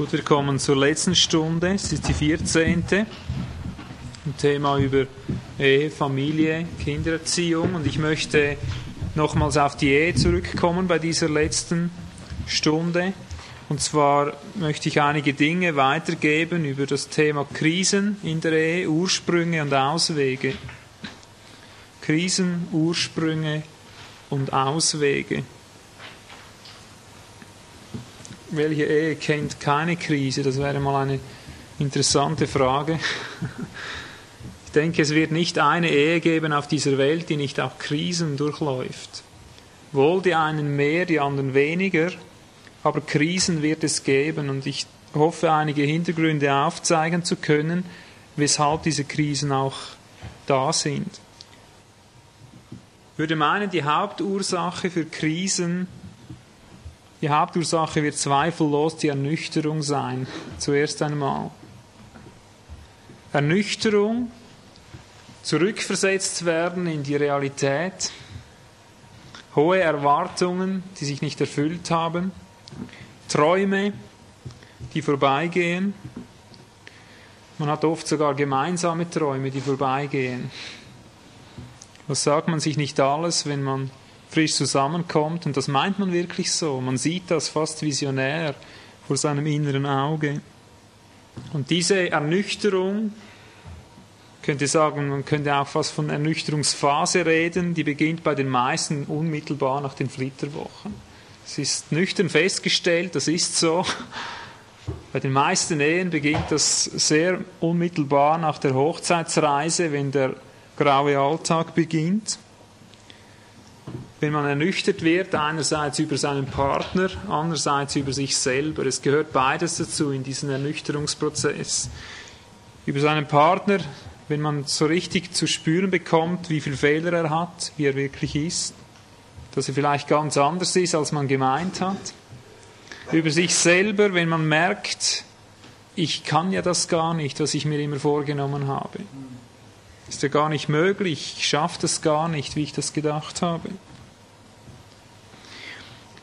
Gut, wir kommen zur letzten Stunde, es ist die 14. Ein Thema über Ehe, Familie, Kindererziehung, und ich möchte nochmals auf die Ehe zurückkommen bei dieser letzten Stunde. Und zwar möchte ich einige Dinge weitergeben über das Thema Krisen in der Ehe, Ursprünge und Auswege. Krisen, Ursprünge und Auswege. Welche Ehe kennt keine Krise? Das wäre mal eine interessante Frage. Ich denke, es wird nicht eine Ehe geben auf dieser Welt, die nicht auch Krisen durchläuft. Wohl die einen mehr, die anderen weniger, aber Krisen wird es geben, und ich hoffe, einige Hintergründe aufzeigen zu können, weshalb diese Krisen auch da sind. Ich würde meinen, die Hauptursache wird zweifellos die Ernüchterung sein, zuerst einmal. Ernüchterung, zurückversetzt werden in die Realität, hohe Erwartungen, die sich nicht erfüllt haben, Träume, die vorbeigehen. Man hat oft sogar gemeinsame Träume, die vorbeigehen. Was sagt man sich nicht alles, wenn man frisch zusammenkommt? Und das meint man wirklich so. Man sieht das fast visionär vor seinem inneren Auge. Und diese Ernüchterung, könnte sagen, man könnte auch fast von Ernüchterungsphase reden, die beginnt bei den meisten unmittelbar nach den Flitterwochen. Es ist nüchtern festgestellt, das ist so. Bei den meisten Ehen beginnt das sehr unmittelbar nach der Hochzeitsreise, wenn der graue Alltag beginnt. Wenn man ernüchtert wird, einerseits über seinen Partner, andererseits über sich selber. Es gehört beides dazu in diesen Ernüchterungsprozess. Über seinen Partner, wenn man so richtig zu spüren bekommt, wie viele Fehler er hat, wie er wirklich ist, dass er vielleicht ganz anders ist, als man gemeint hat. Über sich selber, wenn man merkt, ich kann ja das gar nicht, was ich mir immer vorgenommen habe. Ist ja gar nicht möglich, ich schaffe das gar nicht, wie ich das gedacht habe.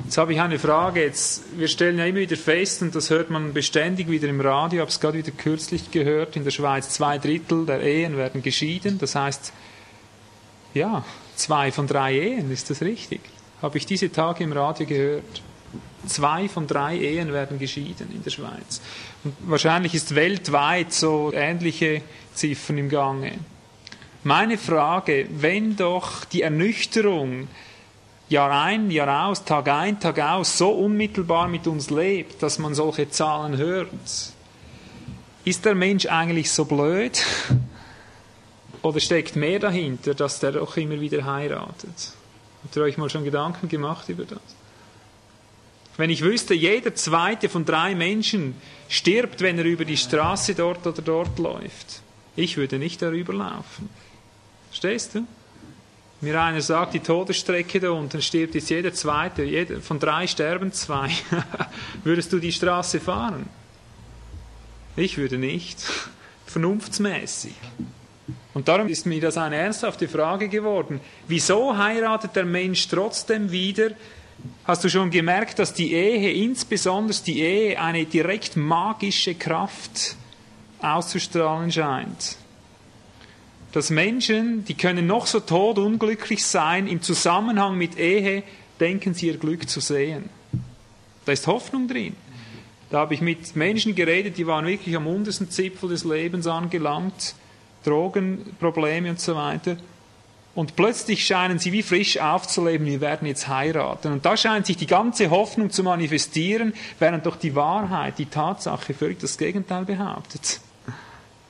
Jetzt habe ich eine Frage. Wir stellen ja immer wieder fest, und das hört man beständig wieder im Radio, ich habe es gerade wieder kürzlich gehört, in der Schweiz 2/3 der Ehen werden geschieden, das heißt, ja, 2 von 3 Ehen, ist das richtig? Habe ich diese Tage im Radio gehört. 2 von 3 Ehen werden geschieden in der Schweiz. Und wahrscheinlich ist weltweit so ähnliche Ziffern im Gange. Meine Frage, wenn doch die Ernüchterung Jahr ein, Jahr aus, Tag ein, Tag aus so unmittelbar mit uns lebt, dass man solche Zahlen hört, ist der Mensch eigentlich so blöd? Oder steckt mehr dahinter, dass der doch immer wieder heiratet? Habt ihr euch mal schon Gedanken gemacht über das? Wenn ich wüsste, jeder 2. von 3 Menschen stirbt, wenn er über die Straße dort oder dort läuft, ich würde nicht darüber laufen. Verstehst du? Wenn mir einer sagt, die Todesstrecke da unten, stirbt jetzt jeder 2, von 3 sterben 2, würdest du die Straße fahren? Ich würde nicht. Vernunftsmäßig. Und darum ist mir das eine ernsthafte Frage geworden. Wieso heiratet der Mensch trotzdem wieder? Hast du schon gemerkt, dass die Ehe, insbesondere die Ehe, eine direkt magische Kraft auszustrahlen scheint? Dass Menschen, die können noch so todunglücklich sein, im Zusammenhang mit Ehe denken sie, ihr Glück zu sehen. Da ist Hoffnung drin. Da habe ich mit Menschen geredet, die waren wirklich am untersten Zipfel des Lebens angelangt, Drogenprobleme und so weiter. Und plötzlich scheinen sie wie frisch aufzuleben, wir werden jetzt heiraten. Und da scheint sich die ganze Hoffnung zu manifestieren, während doch die Wahrheit, die Tatsache völlig das Gegenteil behauptet.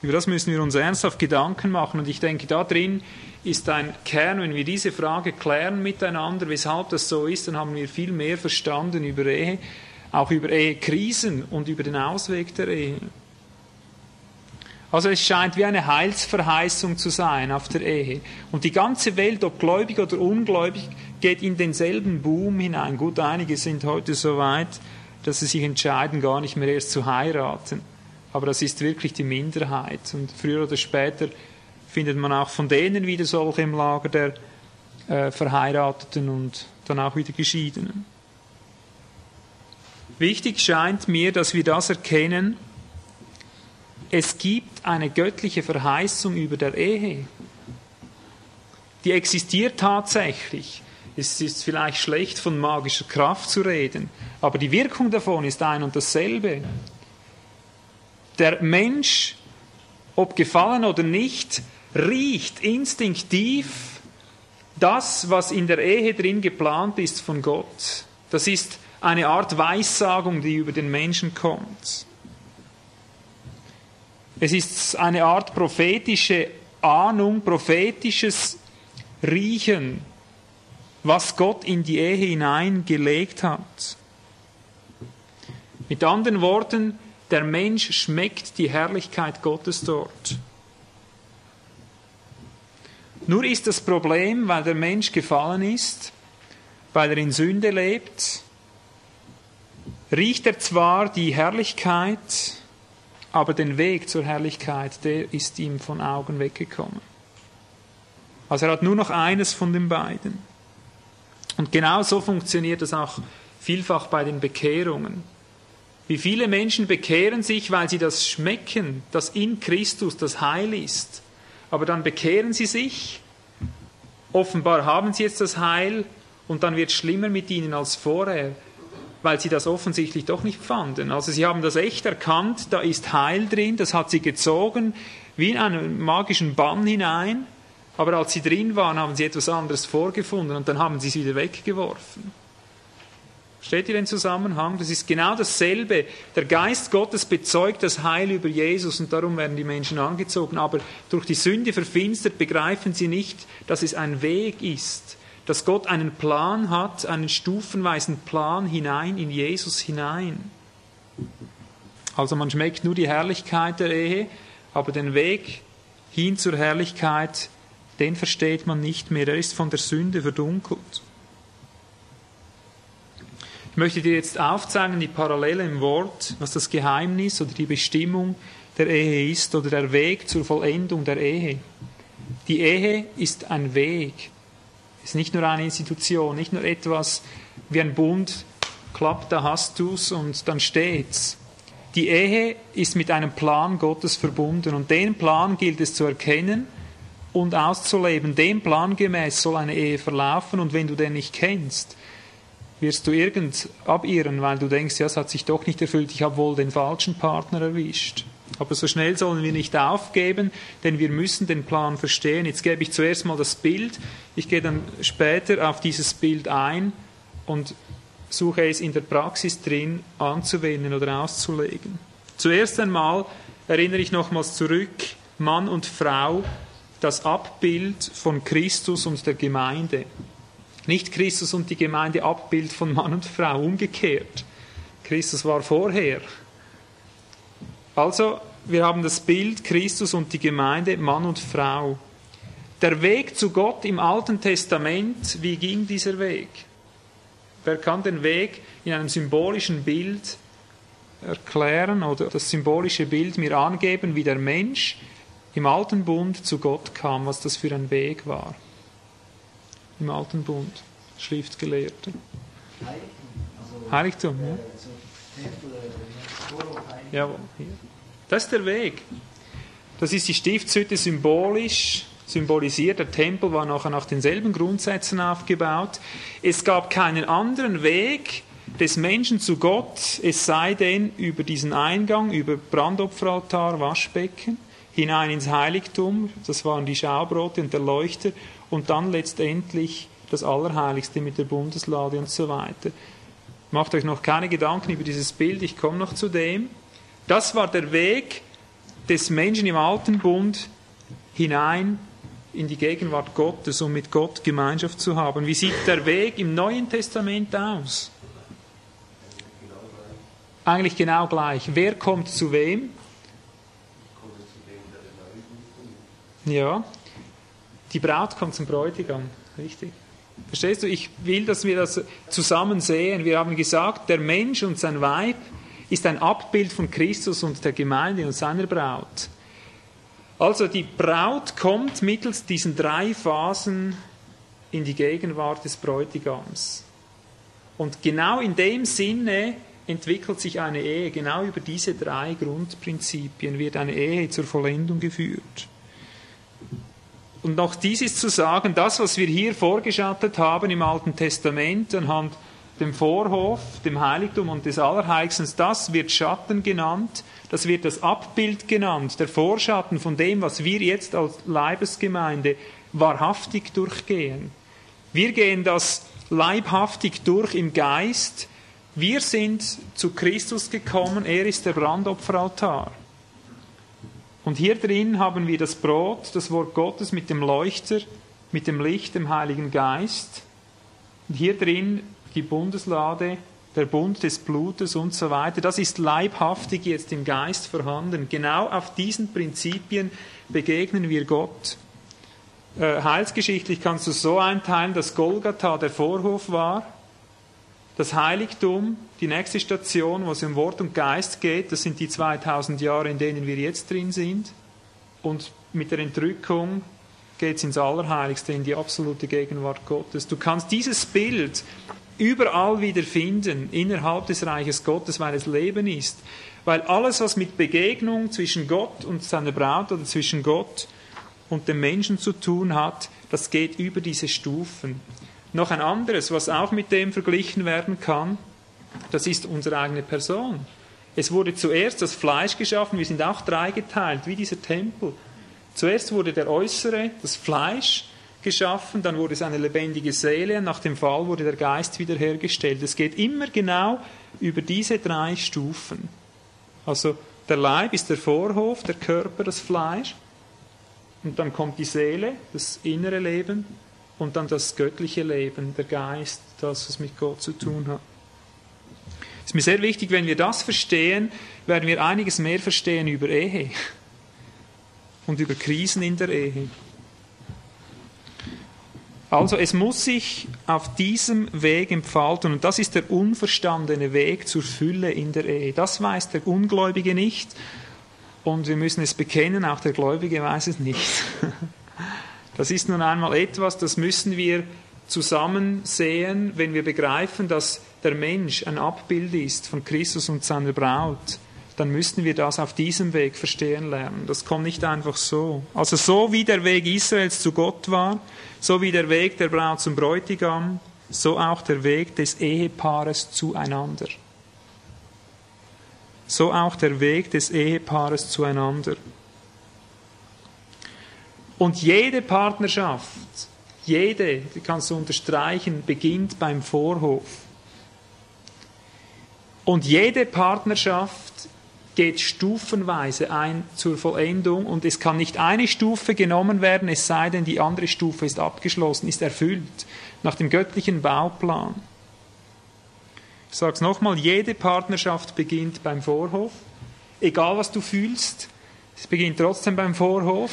Über das müssen wir uns ernsthaft Gedanken machen. Und ich denke, da drin ist ein Kern, wenn wir diese Frage klären miteinander, weshalb das so ist, dann haben wir viel mehr verstanden über Ehe, auch über Ehekrisen und über den Ausweg der Ehe. Also es scheint wie eine Heilsverheißung zu sein auf der Ehe. Und die ganze Welt, ob gläubig oder ungläubig, geht in denselben Boom hinein. Gut, einige sind heute so weit, dass sie sich entscheiden, gar nicht mehr erst zu heiraten. Aber das ist wirklich die Minderheit. Und früher oder später findet man auch von denen wieder solche im Lager der Verheirateten und dann auch wieder Geschiedenen. Wichtig scheint mir, dass wir das erkennen. Es gibt eine göttliche Verheißung über der Ehe. Die existiert tatsächlich. Es ist vielleicht schlecht, von magischer Kraft zu reden, aber die Wirkung davon ist ein und dasselbe. Der Mensch, ob gefallen oder nicht, riecht instinktiv das, was in der Ehe drin geplant ist von Gott. Das ist eine Art Weissagung, die über den Menschen kommt. Es ist eine Art prophetische Ahnung, prophetisches Riechen, was Gott in die Ehe hineingelegt hat. Mit anderen Worten, der Mensch schmeckt die Herrlichkeit Gottes dort. Nur ist das Problem, weil der Mensch gefallen ist, weil er in Sünde lebt, riecht er zwar die Herrlichkeit, aber den Weg zur Herrlichkeit, der ist ihm von Augen weggekommen. Also er hat nur noch eines von den beiden. Und genau so funktioniert es auch vielfach bei den Bekehrungen. Wie viele Menschen bekehren sich, weil sie das schmecken, dass in Christus das Heil ist. Aber dann bekehren sie sich, offenbar haben sie jetzt das Heil und dann wird es schlimmer mit ihnen als vorher, weil sie das offensichtlich doch nicht fanden. Also sie haben das echt erkannt, da ist Heil drin, das hat sie gezogen, wie in einen magischen Bann hinein. Aber als sie drin waren, haben sie etwas anderes vorgefunden und dann haben sie es wieder weggeworfen. Versteht ihr den Zusammenhang? Das ist genau dasselbe. Der Geist Gottes bezeugt das Heil über Jesus und darum werden die Menschen angezogen. Aber durch die Sünde verfinstert begreifen sie nicht, dass es ein Weg ist, dass Gott einen Plan hat, einen stufenweisen Plan hinein in Jesus hinein. Also man schmeckt nur die Herrlichkeit der Ehe, aber den Weg hin zur Herrlichkeit, den versteht man nicht mehr. Er ist von der Sünde verdunkelt. Ich möchte dir jetzt aufzeigen, die Parallele im Wort, was das Geheimnis oder die Bestimmung der Ehe ist oder der Weg zur Vollendung der Ehe. Die Ehe ist ein Weg. Es ist nicht nur eine Institution, nicht nur etwas wie ein Bund, klappt, da hast du's und dann steht's. Die Ehe ist mit einem Plan Gottes verbunden und den Plan gilt es zu erkennen und auszuleben. Dem Plan gemäß soll eine Ehe verlaufen und wenn du den nicht kennst, wirst du irgend abirren, weil du denkst, ja, es hat sich doch nicht erfüllt, ich habe wohl den falschen Partner erwischt. Aber so schnell sollen wir nicht aufgeben, denn wir müssen den Plan verstehen. Jetzt gebe ich zuerst mal das Bild, ich gehe dann später auf dieses Bild ein und suche es in der Praxis drin anzuwenden oder auszulegen. Zuerst einmal erinnere ich nochmals zurück, Mann und Frau, das Abbild von Christus und der Gemeinde. Nicht Christus und die Gemeinde Abbild von Mann und Frau, umgekehrt. Christus war vorher. Also, wir haben das Bild Christus und die Gemeinde Mann und Frau. Der Weg zu Gott im Alten Testament, wie ging dieser Weg? Wer kann den Weg in einem symbolischen Bild erklären oder das symbolische Bild mir angeben, wie der Mensch im Alten Bund zu Gott kam, was das für ein Weg war? Im Alten Bund, Schriftgelehrte. Heiligtum, ja. Jawohl, hier. Das ist der Weg. Das ist die Stiftshütte symbolisch, symbolisiert. Der Tempel war nachher nach denselben Grundsätzen aufgebaut. Es gab keinen anderen Weg des Menschen zu Gott, es sei denn über diesen Eingang, über Brandopferaltar, Waschbecken, hinein ins Heiligtum, das waren die Schaubrote und der Leuchter, und dann letztendlich das Allerheiligste mit der Bundeslade und so weiter. Macht euch noch keine Gedanken über dieses Bild, ich komme noch zu dem. Das war der Weg des Menschen im Alten Bund hinein in die Gegenwart Gottes, um mit Gott Gemeinschaft zu haben. Wie sieht der Weg im Neuen Testament aus? Eigentlich genau gleich. Wer kommt zu wem? Ja. Die Braut kommt zum Bräutigam, richtig. Verstehst du? Ich will, dass wir das zusammen sehen. Wir haben gesagt, der Mensch und sein Weib ist ein Abbild von Christus und der Gemeinde und seiner Braut. Also die Braut kommt mittels diesen 3 Phasen in die Gegenwart des Bräutigams. Und genau in dem Sinne entwickelt sich eine Ehe. Genau über diese drei Grundprinzipien wird eine Ehe zur Vollendung geführt. Und noch dies ist zu sagen, das, was wir hier vorgeschattet haben im Alten Testament anhand dem Vorhof, dem Heiligtum und des Allerheiligsten, das wird Schatten genannt, das wird das Abbild genannt, der Vorschatten von dem, was wir jetzt als Leibesgemeinde wahrhaftig durchgehen. Wir gehen das leibhaftig durch im Geist. Wir sind zu Christus gekommen, er ist der Brandopferaltar. Und hier drin haben wir das Brot, das Wort Gottes mit dem Leuchter, mit dem Licht, dem Heiligen Geist. Und hier drin die Bundeslade, der Bund des Blutes und so weiter. Das ist leibhaftig jetzt im Geist vorhanden. Genau auf diesen Prinzipien begegnen wir Gott. Heilsgeschichtlich kannst du es so einteilen, dass Golgatha der Vorhof war, das Heiligtum, die nächste Station, wo es um Wort und Geist geht, das sind die 2000 Jahre, in denen wir jetzt drin sind. Und mit der Entrückung geht es ins Allerheiligste, in die absolute Gegenwart Gottes. Du kannst dieses Bild überall wiederfinden, innerhalb des Reiches Gottes, weil es Leben ist. Weil alles, was mit Begegnung zwischen Gott und seiner Braut oder zwischen Gott und dem Menschen zu tun hat, das geht über diese Stufen. Noch ein anderes, was auch mit dem verglichen werden kann, das ist unsere eigene Person. Es wurde zuerst das Fleisch geschaffen, wir sind auch dreigeteilt, wie dieser Tempel. Zuerst wurde der Äußere, das Fleisch, geschaffen, dann wurde es eine lebendige Seele, und nach dem Fall wurde der Geist wiederhergestellt. Es geht immer genau über diese drei Stufen. Also der Leib ist der Vorhof, der Körper, das Fleisch, und dann kommt die Seele, das innere Leben, und dann das göttliche Leben, der Geist, das, was mit Gott zu tun hat. Es ist mir sehr wichtig, wenn wir das verstehen, werden wir einiges mehr verstehen über Ehe und über Krisen in der Ehe. Also es muss sich auf diesem Weg entfalten und das ist der unverstandene Weg zur Fülle in der Ehe. Das weiß der Ungläubige nicht und wir müssen es bekennen, auch der Gläubige weiß es nicht. Das ist nun einmal etwas, das müssen wir zusammen sehen, wenn wir begreifen, dass der Mensch ein Abbild ist von Christus und seiner Braut. Dann müssen wir das auf diesem Weg verstehen lernen. Das kommt nicht einfach so. Also so wie der Weg Israels zu Gott war, so wie der Weg der Braut zum Bräutigam, so auch der Weg des Ehepaares zueinander. So auch der Weg des Ehepaares zueinander. Und jede Partnerschaft, jede, die kannst du unterstreichen, beginnt beim Vorhof. Und jede Partnerschaft geht stufenweise ein zur Vollendung und es kann nicht eine Stufe genommen werden, es sei denn, die andere Stufe ist abgeschlossen, ist erfüllt, nach dem göttlichen Bauplan. Ich sage es nochmal, jede Partnerschaft beginnt beim Vorhof, egal was du fühlst, es beginnt trotzdem beim Vorhof.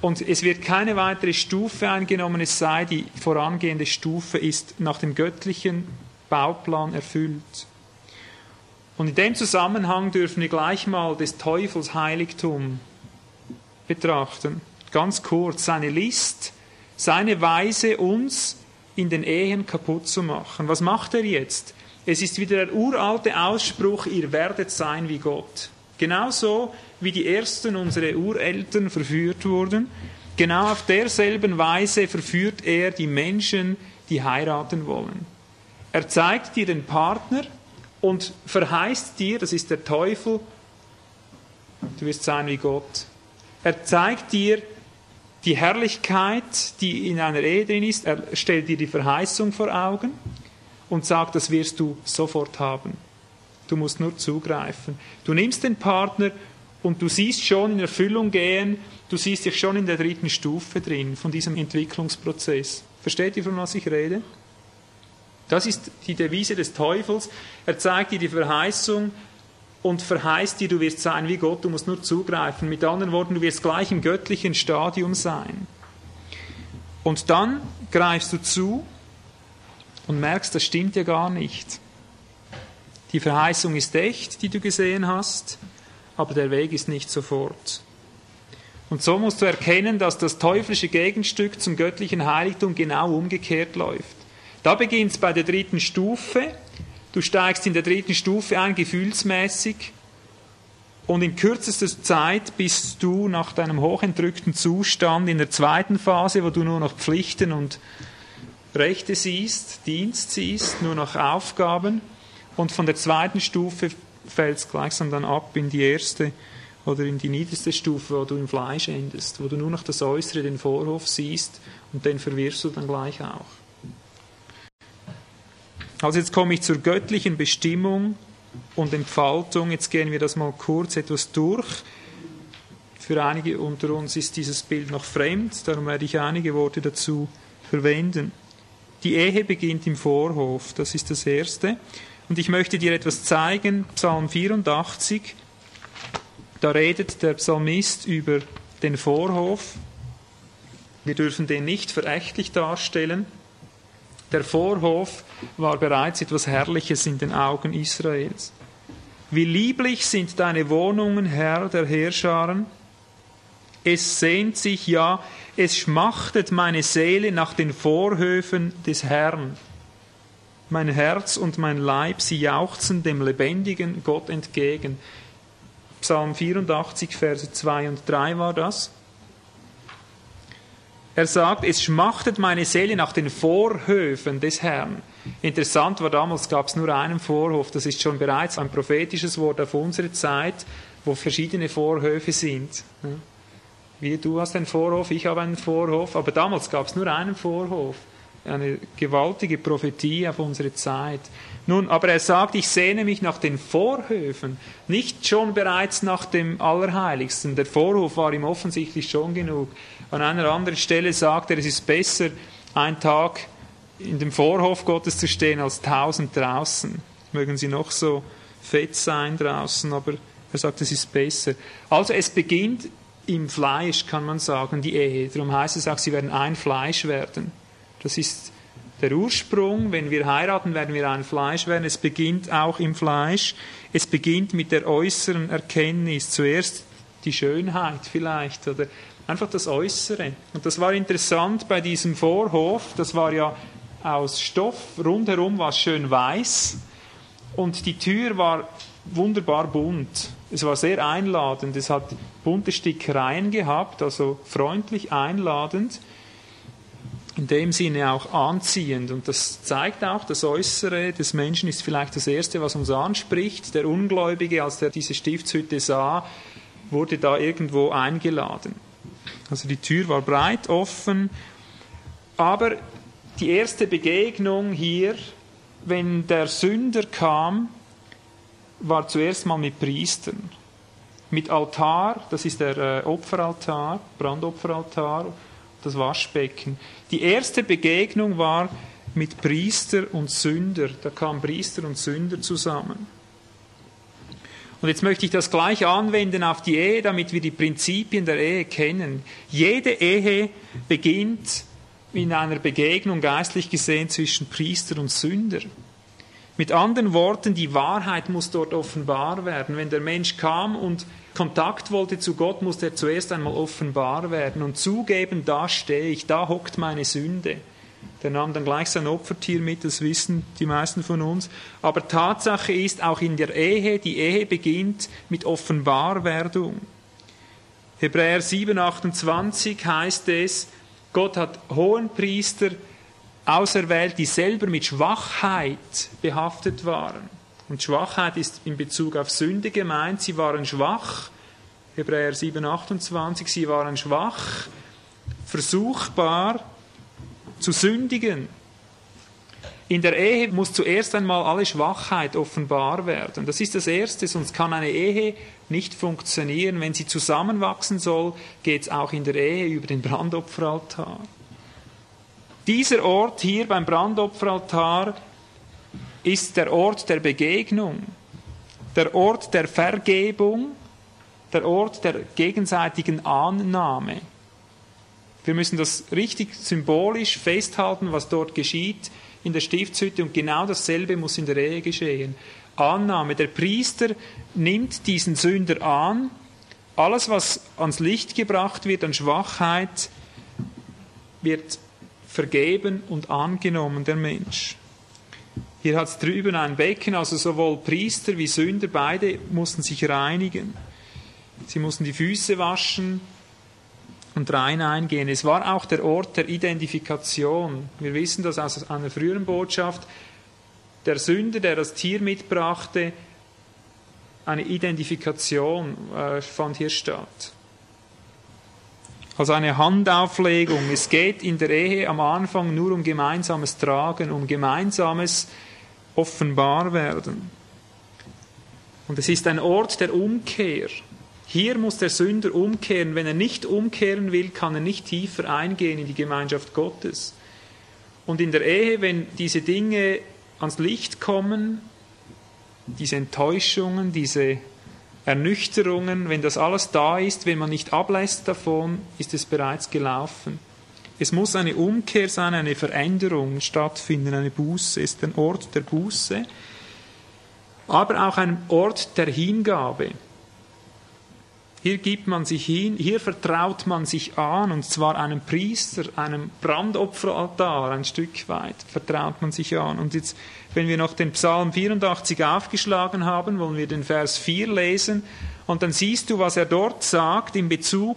Und es wird keine weitere Stufe eingenommen, es sei, die vorangehende Stufe ist nach dem göttlichen Bauplan erfüllt. Und in dem Zusammenhang dürfen wir gleich mal des Teufels Heiligtum betrachten. Ganz kurz, seine List, seine Weise, uns in den Ehen kaputt zu machen. Was macht er jetzt? Es ist wieder der uralte Ausspruch, ihr werdet sein wie Gott. Genauso wie die ersten, unsere Ureltern, verführt wurden, genau auf derselben Weise verführt er die Menschen, die heiraten wollen. Er zeigt dir den Partner und verheißt dir, das ist der Teufel, du wirst sein wie Gott. Er zeigt dir die Herrlichkeit, die in einer Ehe drin ist, er stellt dir die Verheißung vor Augen und sagt, das wirst du sofort haben. Du musst nur zugreifen. Du nimmst den Partner und du siehst schon in Erfüllung gehen, du siehst dich schon in der dritten Stufe drin, von diesem Entwicklungsprozess. Versteht ihr, von was ich rede? Das ist die Devise des Teufels. Er zeigt dir die Verheißung und verheißt dir, du wirst sein wie Gott, du musst nur zugreifen. Mit anderen Worten, du wirst gleich im göttlichen Stadium sein. Und dann greifst du zu und merkst, das stimmt ja gar nicht. Die Verheißung ist echt, die du gesehen hast, aber der Weg ist nicht sofort. Und so musst du erkennen, dass das teuflische Gegenstück zum göttlichen Heiligtum genau umgekehrt läuft. Da beginnt es bei der dritten Stufe, Du steigst in der dritten Stufe ein, gefühlsmäßig, und in kürzester Zeit bist du nach deinem hochentrückten Zustand in der zweiten Phase, wo du nur noch Pflichten und Rechte siehst, Dienst siehst, nur noch Aufgaben, und von der zweiten Stufe fällst gleichsam dann ab in die erste oder in die niederste Stufe, wo du im Fleisch endest, wo du nur noch das Äußere, den Vorhof siehst, und den verwirfst du dann gleich auch. Also jetzt komme ich zur göttlichen Bestimmung und Entfaltung. Jetzt gehen wir das mal kurz etwas durch. Für einige unter uns ist dieses Bild noch fremd, darum werde ich einige Worte dazu verwenden. Die Ehe beginnt im Vorhof, das ist das Erste. Und ich möchte dir etwas zeigen, Psalm 84, da redet der Psalmist über den Vorhof. Wir dürfen den nicht verächtlich darstellen. Der Vorhof war bereits etwas Herrliches in den Augen Israels. Wie lieblich sind deine Wohnungen, Herr der Heerscharen! Es sehnt sich, ja, es schmachtet meine Seele nach den Vorhöfen des Herrn. Mein Herz und mein Leib, sie jauchzen dem lebendigen Gott entgegen. Psalm 84, Verse 2 und 3 war das. Er sagt, es schmachtet meine Seele nach den Vorhöfen des Herrn. Interessant war, damals gab es nur einen Vorhof. Das ist schon bereits ein prophetisches Wort auf unsere Zeit, wo verschiedene Vorhöfe sind. Wie du hast einen Vorhof, ich habe einen Vorhof. Aber damals gab es nur einen Vorhof. Eine gewaltige Prophetie auf unsere Zeit. Nun, aber er sagt, ich sehne mich nach den Vorhöfen, nicht schon bereits nach dem Allerheiligsten. Der Vorhof war ihm offensichtlich schon genug. An einer anderen Stelle sagt er, es ist besser, einen Tag in dem Vorhof Gottes zu stehen, als 1000 draußen. Mögen sie noch so fett sein draußen, aber er sagt, es ist besser. Also es beginnt im Fleisch, kann man sagen, die Ehe. Darum heißt es auch, sie werden ein Fleisch werden. Das ist der Ursprung. Wenn wir heiraten, werden wir ein Fleisch werden. Es beginnt auch im Fleisch. Es beginnt mit der äußeren Erkenntnis. Zuerst die Schönheit vielleicht oder einfach das Äußere. Und das war interessant bei diesem Vorhof. Das war ja aus Stoff. Rundherum war es schön weiß. Und die Tür war wunderbar bunt. Es war sehr einladend. Es hat bunte Stickereien gehabt, also freundlich einladend. In dem Sinne auch anziehend. Und das zeigt auch, das Äußere des Menschen ist vielleicht das Erste, was uns anspricht. Der Ungläubige, als der diese Stiftshütte sah, wurde da irgendwo eingeladen. Also die Tür war breit offen. Aber die erste Begegnung hier, wenn der Sünder kam, war zuerst mal mit Priestern. Mit Altar, das ist der Opferaltar, Brandopferaltar, das Waschbecken. Die erste Begegnung war mit Priester und Sünder. Da kamen Priester und Sünder zusammen. Und jetzt möchte ich das gleich anwenden auf die Ehe, damit wir die Prinzipien der Ehe kennen. Jede Ehe beginnt in einer Begegnung, geistlich gesehen, zwischen Priester und Sünder. Mit anderen Worten, die Wahrheit muss dort offenbar werden. Wenn der Mensch kam und Kontakt wollte zu Gott, musste er zuerst einmal offenbar werden und zugeben, da stehe ich, da hockt meine Sünde. Der nahm dann gleich sein Opfertier mit, das wissen die meisten von uns. Aber Tatsache ist, auch in der Ehe, die Ehe beginnt mit Offenbarwerdung. Hebräer 7,28 heißt es, Gott hat Hohenpriester auserwählt, die selber mit Schwachheit behaftet waren. Und Schwachheit ist in Bezug auf Sünde gemeint. Sie waren schwach, Hebräer 7,28, sie waren schwach, versuchbar zu sündigen. In der Ehe muss zuerst einmal alle Schwachheit offenbar werden. Das ist das Erste, sonst kann eine Ehe nicht funktionieren. Wenn sie zusammenwachsen soll, geht es auch in der Ehe über den Brandopferaltar. Dieser Ort hier beim Brandopferaltar ist der Ort der Begegnung, der Ort der Vergebung, der Ort der gegenseitigen Annahme. Wir müssen das richtig symbolisch festhalten, was dort geschieht in der Stiftshütte, und genau dasselbe muss in der Ehe geschehen. Annahme. Der Priester nimmt diesen Sünder an. Alles, was ans Licht gebracht wird, an Schwachheit, wird vergeben und angenommen, der Mensch. Hier hat es drüben ein Becken, also sowohl Priester wie Sünder, beide mussten sich reinigen. Sie mussten die Füße waschen und rein eingehen. Es war auch der Ort der Identifikation. Wir wissen das aus einer früheren Botschaft. Der Sünder, der das Tier mitbrachte, eine Identifikation fand hier statt. Also eine Handauflegung. Es geht in der Ehe am Anfang nur um gemeinsames Tragen, um gemeinsames Offenbarwerden. Und es ist ein Ort der Umkehr. Hier muss der Sünder umkehren. Wenn er nicht umkehren will, kann er nicht tiefer eingehen in die Gemeinschaft Gottes. Und in der Ehe, wenn diese Dinge ans Licht kommen, diese Enttäuschungen, diese Ernüchterungen, wenn das alles da ist, wenn man nicht ablässt davon, ist es bereits gelaufen. Es muss eine Umkehr sein, eine Veränderung stattfinden, eine Buße. Es ist ein Ort der Buße, aber auch ein Ort der Hingabe. Hier gibt man sich hin, hier vertraut man sich an, und zwar einem Priester, einem Brandopferaltar, ein Stück weit vertraut man sich an. Und jetzt, wenn wir noch den Psalm 84 aufgeschlagen haben, wollen wir den Vers 4 lesen. Und dann siehst du, was er dort sagt in Bezug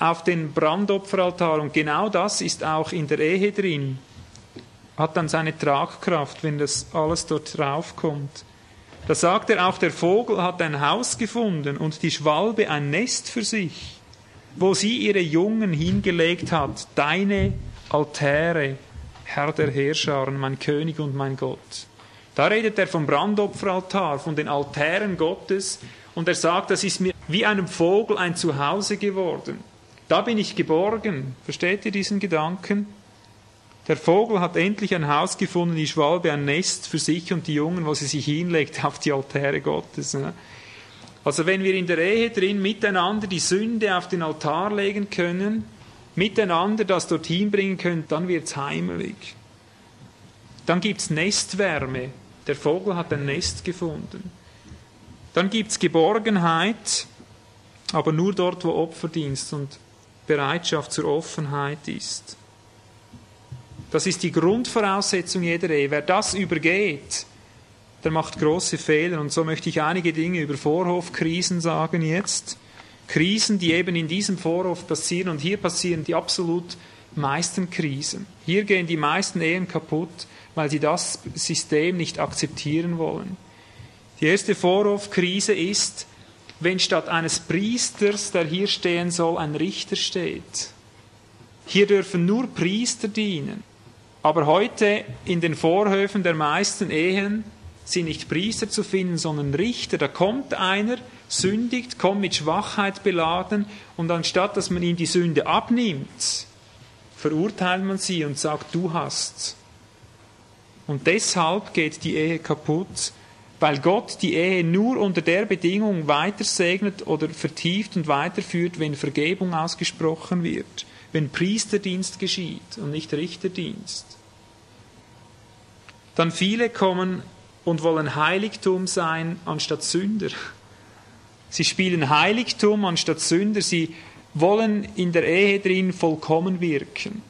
auf den Brandopferaltar. Und genau das ist auch in der Ehe drin. Hat dann seine Tragkraft, wenn das alles dort draufkommt. Da sagt er, auch der Vogel hat ein Haus gefunden und die Schwalbe ein Nest für sich, wo sie ihre Jungen hingelegt hat, deine Altäre, Herr der Heerscharen, mein König und mein Gott. Da redet er vom Brandopferaltar, von den Altären Gottes, und er sagt, das ist mir wie einem Vogel ein Zuhause geworden. Da bin ich geborgen. Versteht ihr diesen Gedanken? Der Vogel hat endlich ein Haus gefunden, die Schwalbe ein Nest für sich und die Jungen, wo sie sich hinlegt auf die Altäre Gottes. Also wenn wir in der Ehe drin miteinander die Sünde auf den Altar legen können, miteinander das dorthin bringen können, dann wird es heimelig. Dann gibt es Nestwärme. Der Vogel hat ein Nest gefunden. Dann gibt es Geborgenheit, aber nur dort, wo Opferdienst und Bereitschaft zur Offenheit ist. Das ist die Grundvoraussetzung jeder Ehe. Wer das übergeht, der macht große Fehler. Und so möchte ich einige Dinge über Vorhofkrisen sagen jetzt. Krisen, die eben in diesem Vorhof passieren. Und hier passieren die absolut meisten Krisen. Hier gehen die meisten Ehen kaputt, weil sie das System nicht akzeptieren wollen. Die erste Vorhofkrise ist, wenn statt eines Priesters, der hier stehen soll, ein Richter steht. Hier dürfen nur Priester dienen. Aber heute in den Vorhöfen der meisten Ehen sind nicht Priester zu finden, sondern Richter. Da kommt einer, sündigt, kommt mit Schwachheit beladen, und anstatt dass man ihm die Sünde abnimmt, verurteilt man sie und sagt, du hast. Und deshalb geht die Ehe kaputt, weil Gott die Ehe nur unter der Bedingung weiter segnet oder vertieft und weiterführt, wenn Vergebung ausgesprochen wird, wenn Priesterdienst geschieht und nicht Richterdienst. Dann viele kommen und wollen Heiligtum sein anstatt Sünder. Sie spielen Heiligtum anstatt Sünder. Sie wollen in der Ehe drin vollkommen wirken.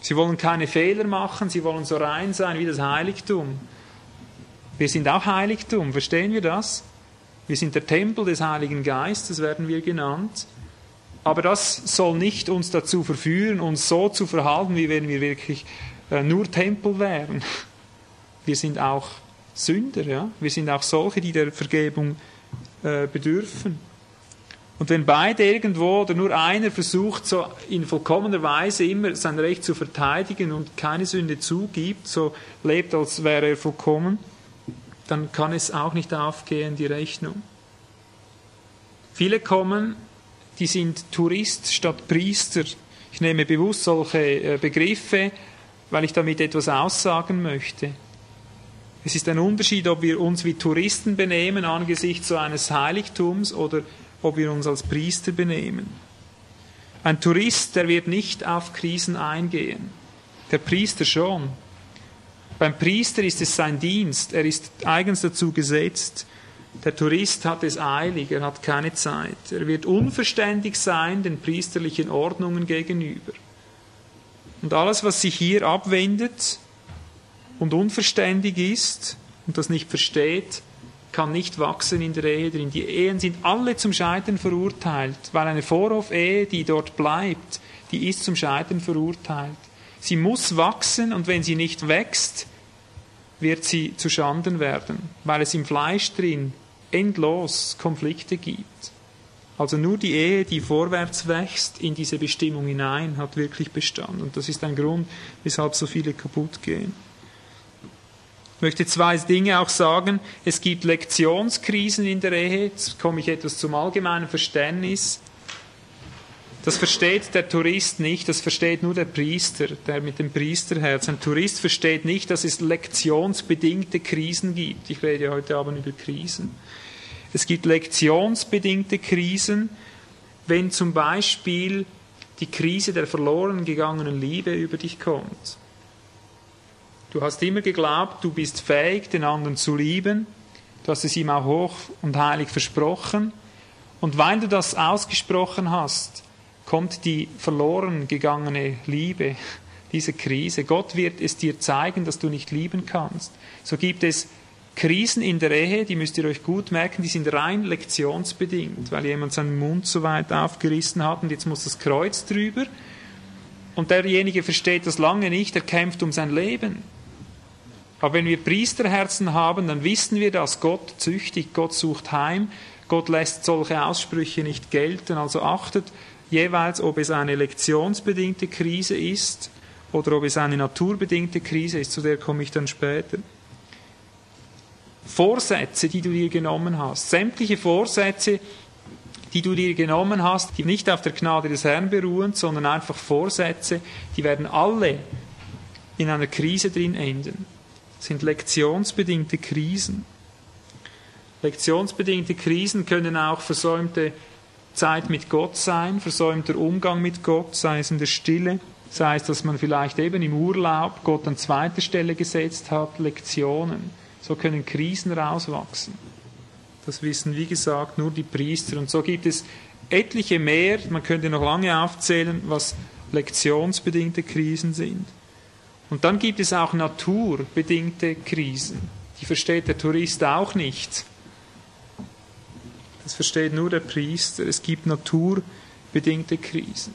Sie wollen keine Fehler machen. Sie wollen so rein sein wie das Heiligtum. Wir sind auch Heiligtum. Verstehen wir das? Wir sind der Tempel des Heiligen Geistes, werden wir genannt. Aber das soll nicht uns dazu verführen, uns so zu verhalten, wie wenn wir wirklich nur Tempel wären. Wir sind auch Sünder, ja? Wir sind auch solche, die der Vergebung bedürfen. Und wenn beide irgendwo oder nur einer versucht, so in vollkommener Weise immer sein Recht zu verteidigen und keine Sünde zugibt, so lebt, als wäre er vollkommen, dann kann es auch nicht aufgehen, die Rechnung. Viele kommen, die sind Tourist statt Priester. Ich nehme bewusst solche Begriffe, weil ich damit etwas aussagen möchte. Es ist ein Unterschied, ob wir uns wie Touristen benehmen angesichts so eines Heiligtums oder ob wir uns als Priester benehmen. Ein Tourist, der wird nicht auf Krisen eingehen. Der Priester schon. Beim Priester ist es sein Dienst. Er ist eigens dazu gesetzt. Der Tourist hat es eilig, er hat keine Zeit. Er wird unverständig sein den priesterlichen Ordnungen gegenüber. Und alles, was sich hier abwendet, und unverständig ist und das nicht versteht, kann nicht wachsen in der Ehe drin. Die Ehen sind alle zum Scheitern verurteilt, weil eine Vorhof-Ehe, die dort bleibt, die ist zum Scheitern verurteilt. Sie muss wachsen und wenn sie nicht wächst, wird sie zu Schanden werden, weil es im Fleisch drin endlos Konflikte gibt. Also nur die Ehe, die vorwärts wächst in diese Bestimmung hinein, hat wirklich Bestand. Und das ist ein Grund, weshalb so viele kaputt gehen. Ich möchte zwei Dinge auch sagen. Es gibt Lektionskrisen in der Ehe. Jetzt komme ich etwas zum allgemeinen Verständnis. Das versteht der Tourist nicht, das versteht nur der Priester, der mit dem Priesterherz. Ein Tourist versteht nicht, dass es lektionsbedingte Krisen gibt. Ich rede heute Abend über Krisen. Es gibt lektionsbedingte Krisen, wenn zum Beispiel die Krise der verloren gegangenen Liebe über dich kommt. Du hast immer geglaubt, du bist fähig, den anderen zu lieben. Du hast es ihm auch hoch und heilig versprochen. Und weil du das ausgesprochen hast, kommt die verloren gegangene Liebe, diese Krise. Gott wird es dir zeigen, dass du nicht lieben kannst. So gibt es Krisen in der Ehe, die müsst ihr euch gut merken, die sind rein lektionsbedingt, weil jemand seinen Mund so weit aufgerissen hat und jetzt muss das Kreuz drüber. Und derjenige versteht das lange nicht, er kämpft um sein Leben. Aber wenn wir Priesterherzen haben, dann wissen wir, dass Gott züchtigt, Gott sucht heim, Gott lässt solche Aussprüche nicht gelten, also achtet jeweils, ob es eine lektionsbedingte Krise ist oder ob es eine naturbedingte Krise ist, zu der komme ich dann später. Vorsätze, die du dir genommen hast, sämtliche Vorsätze, die du dir genommen hast, die nicht auf der Gnade des Herrn beruhen, sondern einfach Vorsätze, die werden alle in einer Krise drin enden. Das sind lektionsbedingte Krisen. Lektionsbedingte Krisen können auch versäumte Zeit mit Gott sein, versäumter Umgang mit Gott, sei es in der Stille, sei es, dass man vielleicht eben im Urlaub Gott an zweiter Stelle gesetzt hat, Lektionen. So können Krisen rauswachsen. Das wissen, wie gesagt, nur die Priester. Und so gibt es etliche mehr, man könnte noch lange aufzählen, was lektionsbedingte Krisen sind. Und dann gibt es auch naturbedingte Krisen. Die versteht der Tourist auch nicht. Das versteht nur der Priester. Es gibt naturbedingte Krisen.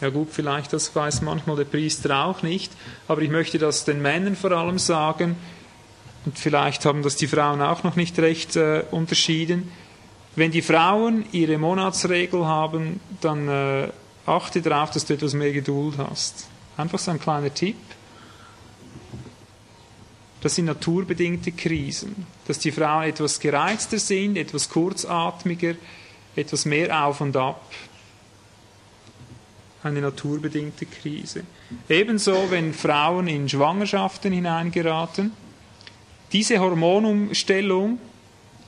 Ja gut, vielleicht das weiß manchmal der Priester auch nicht, aber ich möchte das den Männern vor allem sagen, und vielleicht haben das die Frauen auch noch nicht recht unterschieden. Wenn die Frauen ihre Monatsregel haben, dann achte darauf, dass du etwas mehr Geduld hast. Einfach so ein kleiner Tipp. Das sind naturbedingte Krisen. Dass die Frauen etwas gereizter sind, etwas kurzatmiger, etwas mehr auf und ab. Eine naturbedingte Krise. Ebenso, wenn Frauen in Schwangerschaften hineingeraten. Diese Hormonumstellung,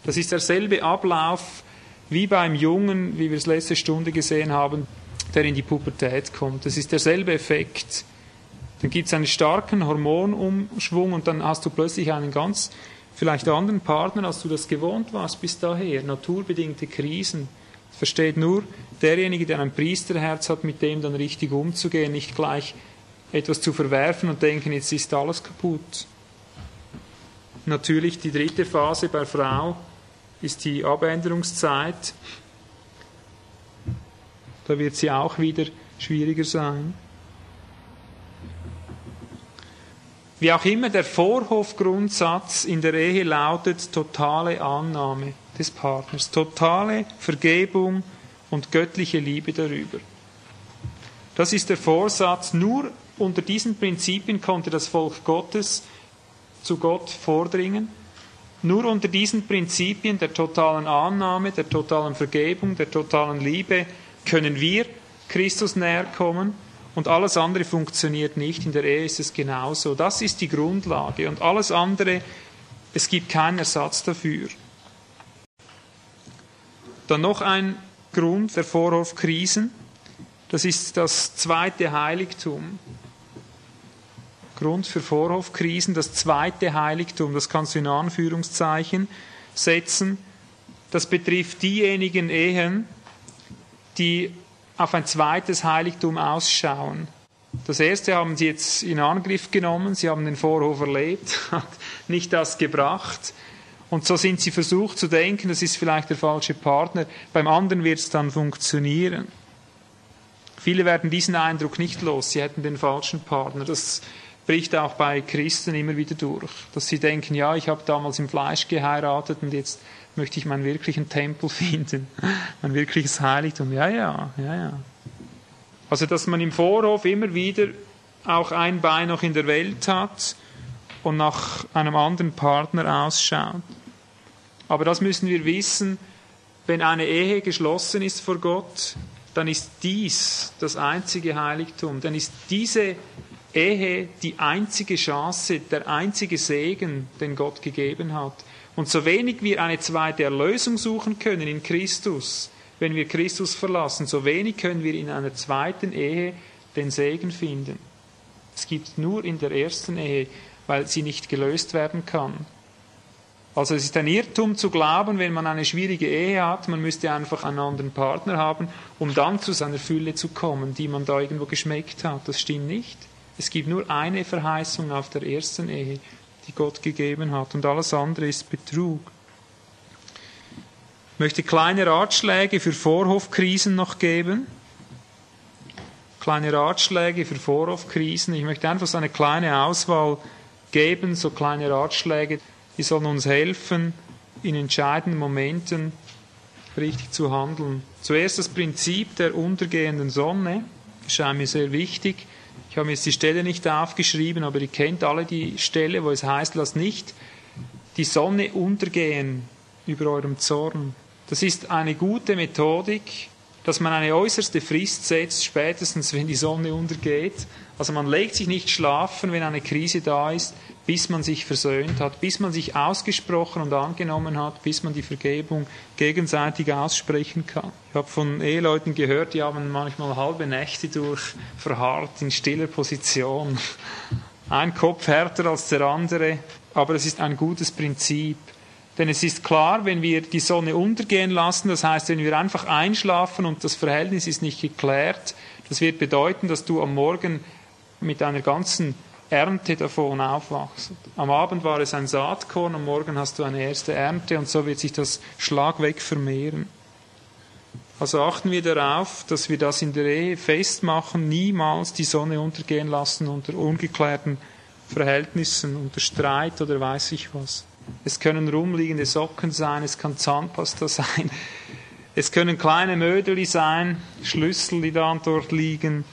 das ist derselbe Ablauf wie beim Jungen, wie wir es letzte Stunde gesehen haben, der in die Pubertät kommt. Das ist derselbe Effekt. Dann gibt es einen starken Hormonumschwung und dann hast du plötzlich einen ganz vielleicht anderen Partner, als du das gewohnt warst bis daher. Naturbedingte Krisen. Das versteht nur derjenige, der ein Priesterherz hat, mit dem dann richtig umzugehen, nicht gleich etwas zu verwerfen und denken, jetzt ist alles kaputt. Natürlich die dritte Phase bei Frau ist die Abänderungszeit. Da wird sie auch wieder schwieriger sein. Wie auch immer, der Vorhofgrundsatz in der Ehe lautet totale Annahme des Partners, totale Vergebung und göttliche Liebe darüber. Das ist der Vorsatz. Nur unter diesen Prinzipien konnte das Volk Gottes zu Gott vordringen. Nur unter diesen Prinzipien der totalen Annahme, der totalen Vergebung, der totalen Liebe können wir Christus näher kommen und alles andere funktioniert nicht. In der Ehe ist es genauso. Das ist die Grundlage und alles andere, es gibt keinen Ersatz dafür. Dann noch ein Grund der Vorhofkrisen, das ist das zweite Heiligtum. Grund für Vorhofkrisen, das zweite Heiligtum, das kannst du in Anführungszeichen setzen. Das betrifft diejenigen Ehen, die auf ein zweites Heiligtum ausschauen. Das erste haben sie jetzt in Angriff genommen, sie haben den Vorhof erlebt, hat nicht das gebracht. Und so sind sie versucht zu denken, das ist vielleicht der falsche Partner, beim anderen wird es dann funktionieren. Viele werden diesen Eindruck nicht los, sie hätten den falschen Partner. Das bricht auch bei Christen immer wieder durch, dass sie denken, ja, ich habe damals im Fleisch geheiratet und jetzt möchte ich meinen wirklichen Tempel finden, mein wirkliches Heiligtum. Ja. Also, dass man im Vorhof immer wieder auch ein Bein noch in der Welt hat und nach einem anderen Partner ausschaut. Aber das müssen wir wissen, wenn eine Ehe geschlossen ist vor Gott, dann ist dies das einzige Heiligtum, dann ist diese Ehe die einzige Chance, der einzige Segen, den Gott gegeben hat. Und so wenig wir eine zweite Erlösung suchen können in Christus, wenn wir Christus verlassen, so wenig können wir in einer zweiten Ehe den Segen finden. Es gibt nur in der ersten Ehe, weil sie nicht gelöst werden kann. Also es ist ein Irrtum zu glauben, wenn man eine schwierige Ehe hat, man müsste einfach einen anderen Partner haben, um dann zu seiner Fülle zu kommen, die man da irgendwo geschmeckt hat. Das stimmt nicht. Es gibt nur eine Verheißung auf der ersten Ehe, die Gott gegeben hat, und alles andere ist Betrug. Ich möchte kleine Ratschläge für Vorhofkrisen noch geben. Kleine Ratschläge für Vorhofkrisen. Ich möchte einfach so eine kleine Auswahl geben, so kleine Ratschläge, die sollen uns helfen, in entscheidenden Momenten richtig zu handeln. Zuerst das Prinzip der untergehenden Sonne, das scheint mir sehr wichtig. Ich habe jetzt die Stelle nicht aufgeschrieben, aber ihr kennt alle die Stelle, wo es heißt, lasst nicht die Sonne untergehen über eurem Zorn. Das ist eine gute Methodik, dass man eine äußerste Frist setzt, spätestens wenn die Sonne untergeht. Also man legt sich nicht schlafen, wenn eine Krise da ist, bis man sich versöhnt hat, bis man sich ausgesprochen und angenommen hat, bis man die Vergebung gegenseitig aussprechen kann. Ich habe von Eheleuten gehört, die haben manchmal halbe Nächte durch verharrt in stiller Position. Ein Kopf härter als der andere, aber es ist ein gutes Prinzip. Denn es ist klar, wenn wir die Sonne untergehen lassen, das heißt, wenn wir einfach einschlafen und das Verhältnis ist nicht geklärt, das wird bedeuten, dass du am Morgen mit einer ganzen Ernte davon aufwachst. Am Abend war es ein Saatkorn, am Morgen hast du eine erste Ernte und so wird sich das schlagweg vermehren. Also achten wir darauf, dass wir das in der Ehe festmachen, niemals die Sonne untergehen lassen unter ungeklärten Verhältnissen, unter Streit oder weiß ich was. Es können rumliegende Socken sein, es kann Zahnpasta sein, es können kleine Mödeli sein, Schlüssel, die da und dort liegen.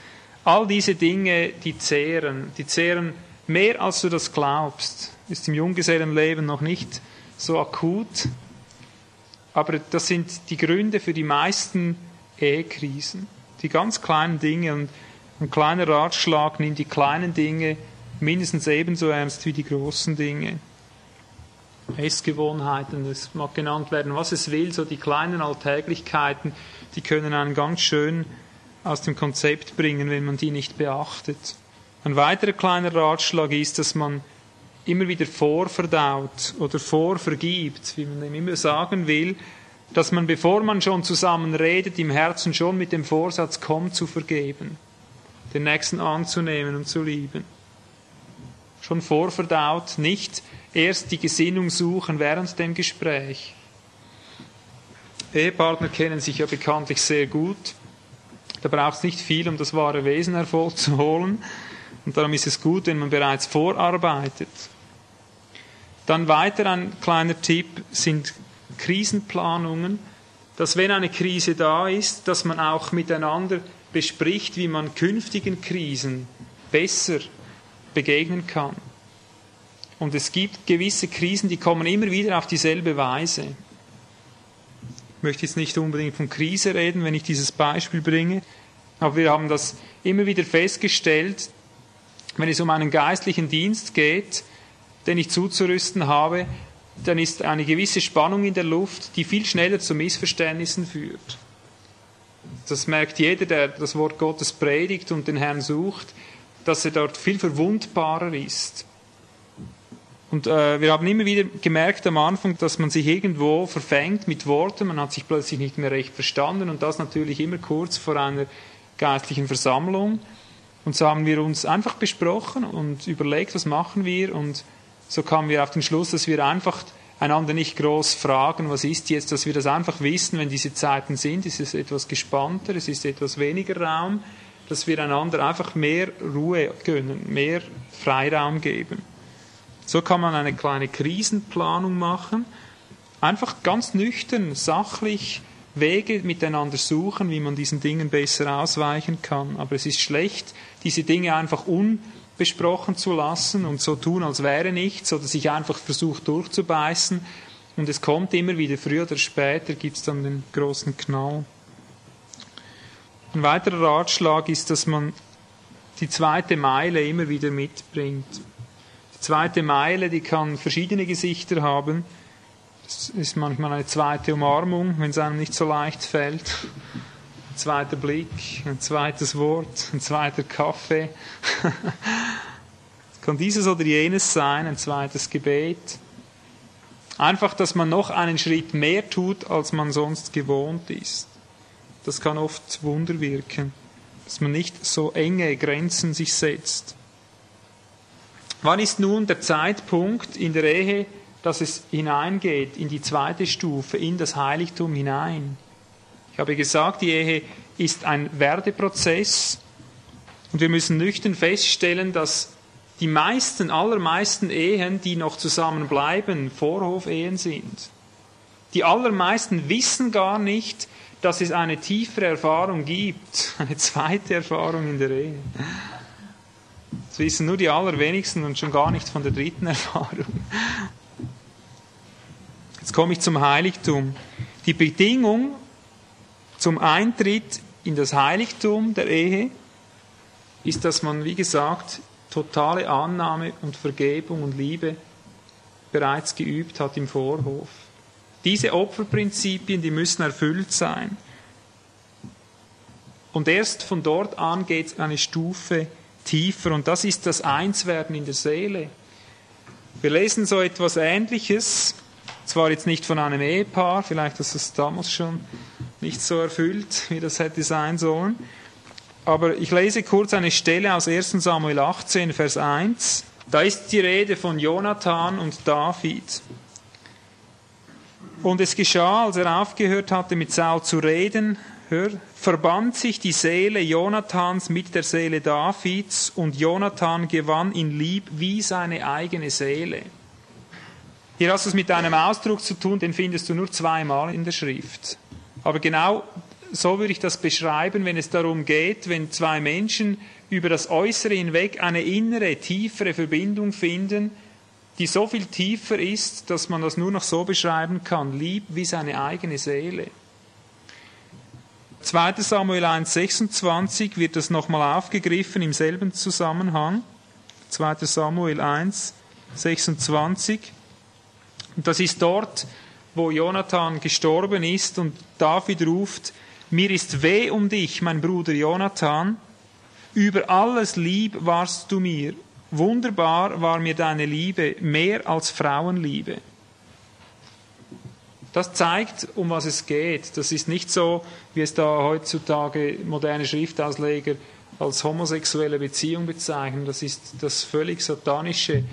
All diese Dinge, die zehren mehr, als du das glaubst. Ist im Junggesellenleben noch nicht so akut, aber das sind die Gründe für die meisten Ehekrisen. Die ganz kleinen Dinge, und ein kleiner Ratschlag, nimm die kleinen Dinge mindestens ebenso ernst wie die großen Dinge. Essgewohnheiten, das mag genannt werden, was es will, so die kleinen Alltäglichkeiten, die können einen ganz schön aus dem Konzept bringen, wenn man die nicht beachtet. Ein weiterer kleiner Ratschlag ist, dass man immer wieder vorverdaut oder vorvergibt, wie man dem immer sagen will, dass man, bevor man schon zusammen redet, im Herzen schon mit dem Vorsatz kommt, zu vergeben, den Nächsten anzunehmen und zu lieben. Schon vorverdaut, nicht erst die Gesinnung suchen während dem Gespräch. Ehepartner kennen sich ja bekanntlich sehr gut. Da braucht es nicht viel, um das wahre Wesen hervorzuholen. Und darum ist es gut, wenn man bereits vorarbeitet. Dann weiter ein kleiner Tipp sind Krisenplanungen, dass wenn eine Krise da ist, dass man auch miteinander bespricht, wie man künftigen Krisen besser begegnen kann. Und es gibt gewisse Krisen, die kommen immer wieder auf dieselbe Weise. Ich möchte jetzt nicht unbedingt von Krise reden, wenn ich dieses Beispiel bringe, aber wir haben das immer wieder festgestellt, wenn es um einen geistlichen Dienst geht, den ich zuzurüsten habe, dann ist eine gewisse Spannung in der Luft, die viel schneller zu Missverständnissen führt. Das merkt jeder, der das Wort Gottes predigt und den Herrn sucht, dass er dort viel verwundbarer ist. Und wir haben immer wieder gemerkt am Anfang, dass man sich irgendwo verfängt mit Worten, man hat sich plötzlich nicht mehr recht verstanden und das natürlich immer kurz vor einer geistlichen Versammlung. Und so haben wir uns einfach besprochen und überlegt, was machen wir. Und so kamen wir auf den Schluss, dass wir einfach einander nicht groß fragen, was ist jetzt, dass wir das einfach wissen, wenn diese Zeiten sind. Es ist etwas gespannter, es ist etwas weniger Raum, dass wir einander einfach mehr Ruhe gönnen, mehr Freiraum geben. So kann man eine kleine Krisenplanung machen. Einfach ganz nüchtern, sachlich Wege miteinander suchen, wie man diesen Dingen besser ausweichen kann. Aber es ist schlecht, diese Dinge einfach unbesprochen zu lassen und so tun, als wäre nichts, oder sich einfach versucht durchzubeißen. Und es kommt immer wieder, früher oder später gibt es dann den großen Knall. Ein weiterer Ratschlag ist, dass man die zweite Meile immer wieder mitbringt. Die zweite Meile, die kann verschiedene Gesichter haben. Das ist manchmal eine zweite Umarmung, wenn es einem nicht so leicht fällt. Ein zweiter Blick, ein zweites Wort, ein zweiter Kaffee. Kann dieses oder jenes sein, ein zweites Gebet. Einfach, dass man noch einen Schritt mehr tut, als man sonst gewohnt ist. Das kann oft Wunder wirken, dass man nicht so enge Grenzen sich setzt. Wann ist nun der Zeitpunkt in der Ehe, dass es hineingeht in die zweite Stufe, in das Heiligtum hinein? Ich habe gesagt, die Ehe ist ein Werdeprozess und wir müssen nüchtern feststellen, dass die allermeisten Ehen, die noch zusammenbleiben, Vorhofehen sind. Die allermeisten wissen gar nicht, dass es eine tiefere Erfahrung gibt, eine zweite Erfahrung in der Ehe. Das wissen nur die allerwenigsten und schon gar nicht von der dritten Erfahrung. Jetzt komme ich zum Heiligtum. Die Bedingung zum Eintritt in das Heiligtum der Ehe ist, dass man, wie gesagt, totale Annahme und Vergebung und Liebe bereits geübt hat im Vorhof. Diese Opferprinzipien, die müssen erfüllt sein. Und erst von dort an geht es eine Stufe tiefer. Und das ist das Einswerden in der Seele. Wir lesen so etwas Ähnliches, zwar jetzt nicht von einem Ehepaar, vielleicht ist es damals schon nicht so erfüllt, wie das hätte sein sollen. Aber ich lese kurz eine Stelle aus 1. Samuel 18, Vers 1. Da ist die Rede von Jonathan und David. Und es geschah, als er aufgehört hatte, mit Saul zu reden, verband sich die Seele Jonathans mit der Seele Davids und Jonathan gewann ihn lieb wie seine eigene Seele. Hier hast du es mit einem Ausdruck zu tun, den findest du nur zweimal in der Schrift. Aber genau so würde ich das beschreiben, wenn es darum geht, wenn zwei Menschen über das Äußere hinweg eine innere, tiefere Verbindung finden, die so viel tiefer ist, dass man das nur noch so beschreiben kann, lieb wie seine eigene Seele. 2. Samuel 1,26 wird das nochmal aufgegriffen im selben Zusammenhang. 2. Samuel 1,26. Und das ist dort, wo Jonathan gestorben ist und David ruft: Mir ist weh um dich, mein Bruder Jonathan, über alles lieb warst du mir. Wunderbar war mir deine Liebe, mehr als Frauenliebe. Das zeigt, um was es geht. Das ist nicht so, wie es da heutzutage moderne Schriftausleger als homosexuelle Beziehung bezeichnen. Das ist das völlig Satanische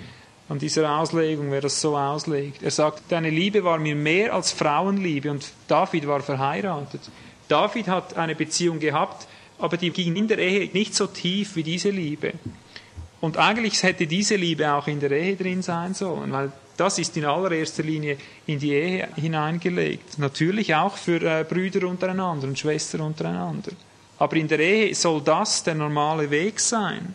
an dieser Auslegung, wer das so auslegt. Er sagt, deine Liebe war mir mehr als Frauenliebe, und David war verheiratet. David hat eine Beziehung gehabt, aber die ging in der Ehe nicht so tief wie diese Liebe. Und eigentlich hätte diese Liebe auch in der Ehe drin sein sollen, weil das ist in allererster Linie in die Ehe hineingelegt. Natürlich auch für Brüder untereinander und Schwestern untereinander. Aber in der Ehe soll das der normale Weg sein.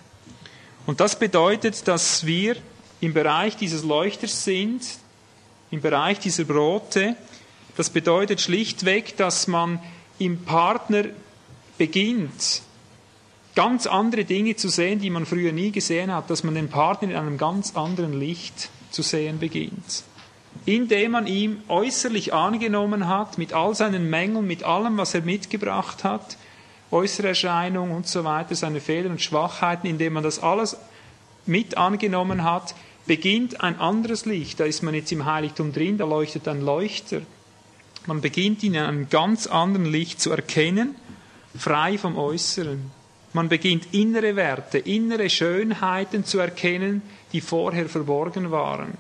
Und das bedeutet, dass wir im Bereich dieses Leuchters sind, im Bereich dieser Brote. Das bedeutet schlichtweg, dass man im Partner beginnt, ganz andere Dinge zu sehen, die man früher nie gesehen hat, dass man den Partner in einem ganz anderen Licht zu sehen beginnt. Indem man ihn äußerlich angenommen hat, mit all seinen Mängeln, mit allem, was er mitgebracht hat, äußere Erscheinung und so weiter, seine Fehler und Schwachheiten, indem man das alles mit angenommen hat, beginnt ein anderes Licht. Da ist man jetzt im Heiligtum drin, da leuchtet ein Leuchter. Man beginnt ihn in einem ganz anderen Licht zu erkennen, frei vom Äußeren. Man beginnt innere Werte, innere Schönheiten zu erkennen, die vorher verborgen waren.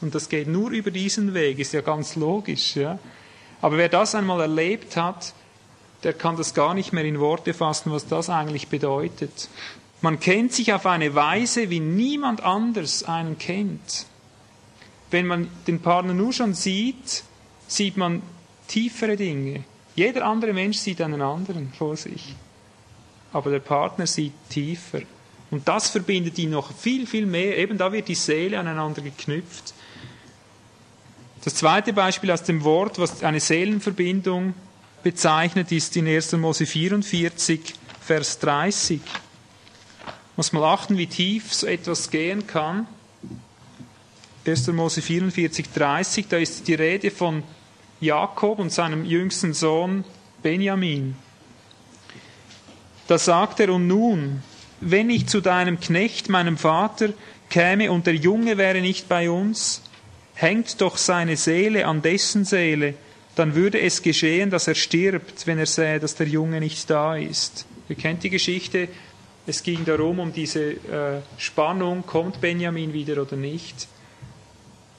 Und das geht nur über diesen Weg, ist ja ganz logisch. Ja? Aber wer das einmal erlebt hat, der kann das gar nicht mehr in Worte fassen, was das eigentlich bedeutet. Man kennt sich auf eine Weise, wie niemand anders einen kennt. Wenn man den Partner nur schon sieht, sieht man tiefere Dinge. Jeder andere Mensch sieht einen anderen vor sich. Aber der Partner sieht tiefer. Und das verbindet ihn noch viel, viel mehr. Eben da wird die Seele aneinander geknüpft. Das zweite Beispiel aus dem Wort, was eine Seelenverbindung bezeichnet, ist in 1. Mose 44, Vers 30. Muss mal achten, wie tief so etwas gehen kann. 1. Mose 44, 30, da ist die Rede von Jakob und seinem jüngsten Sohn Benjamin. Da sagt er, und nun, wenn ich zu deinem Knecht, meinem Vater, käme und der Junge wäre nicht bei uns, hängt doch seine Seele an dessen Seele, dann würde es geschehen, dass er stirbt, wenn er sähe, dass der Junge nicht da ist. Ihr kennt die Geschichte, es ging darum, um diese Spannung, kommt Benjamin wieder oder nicht.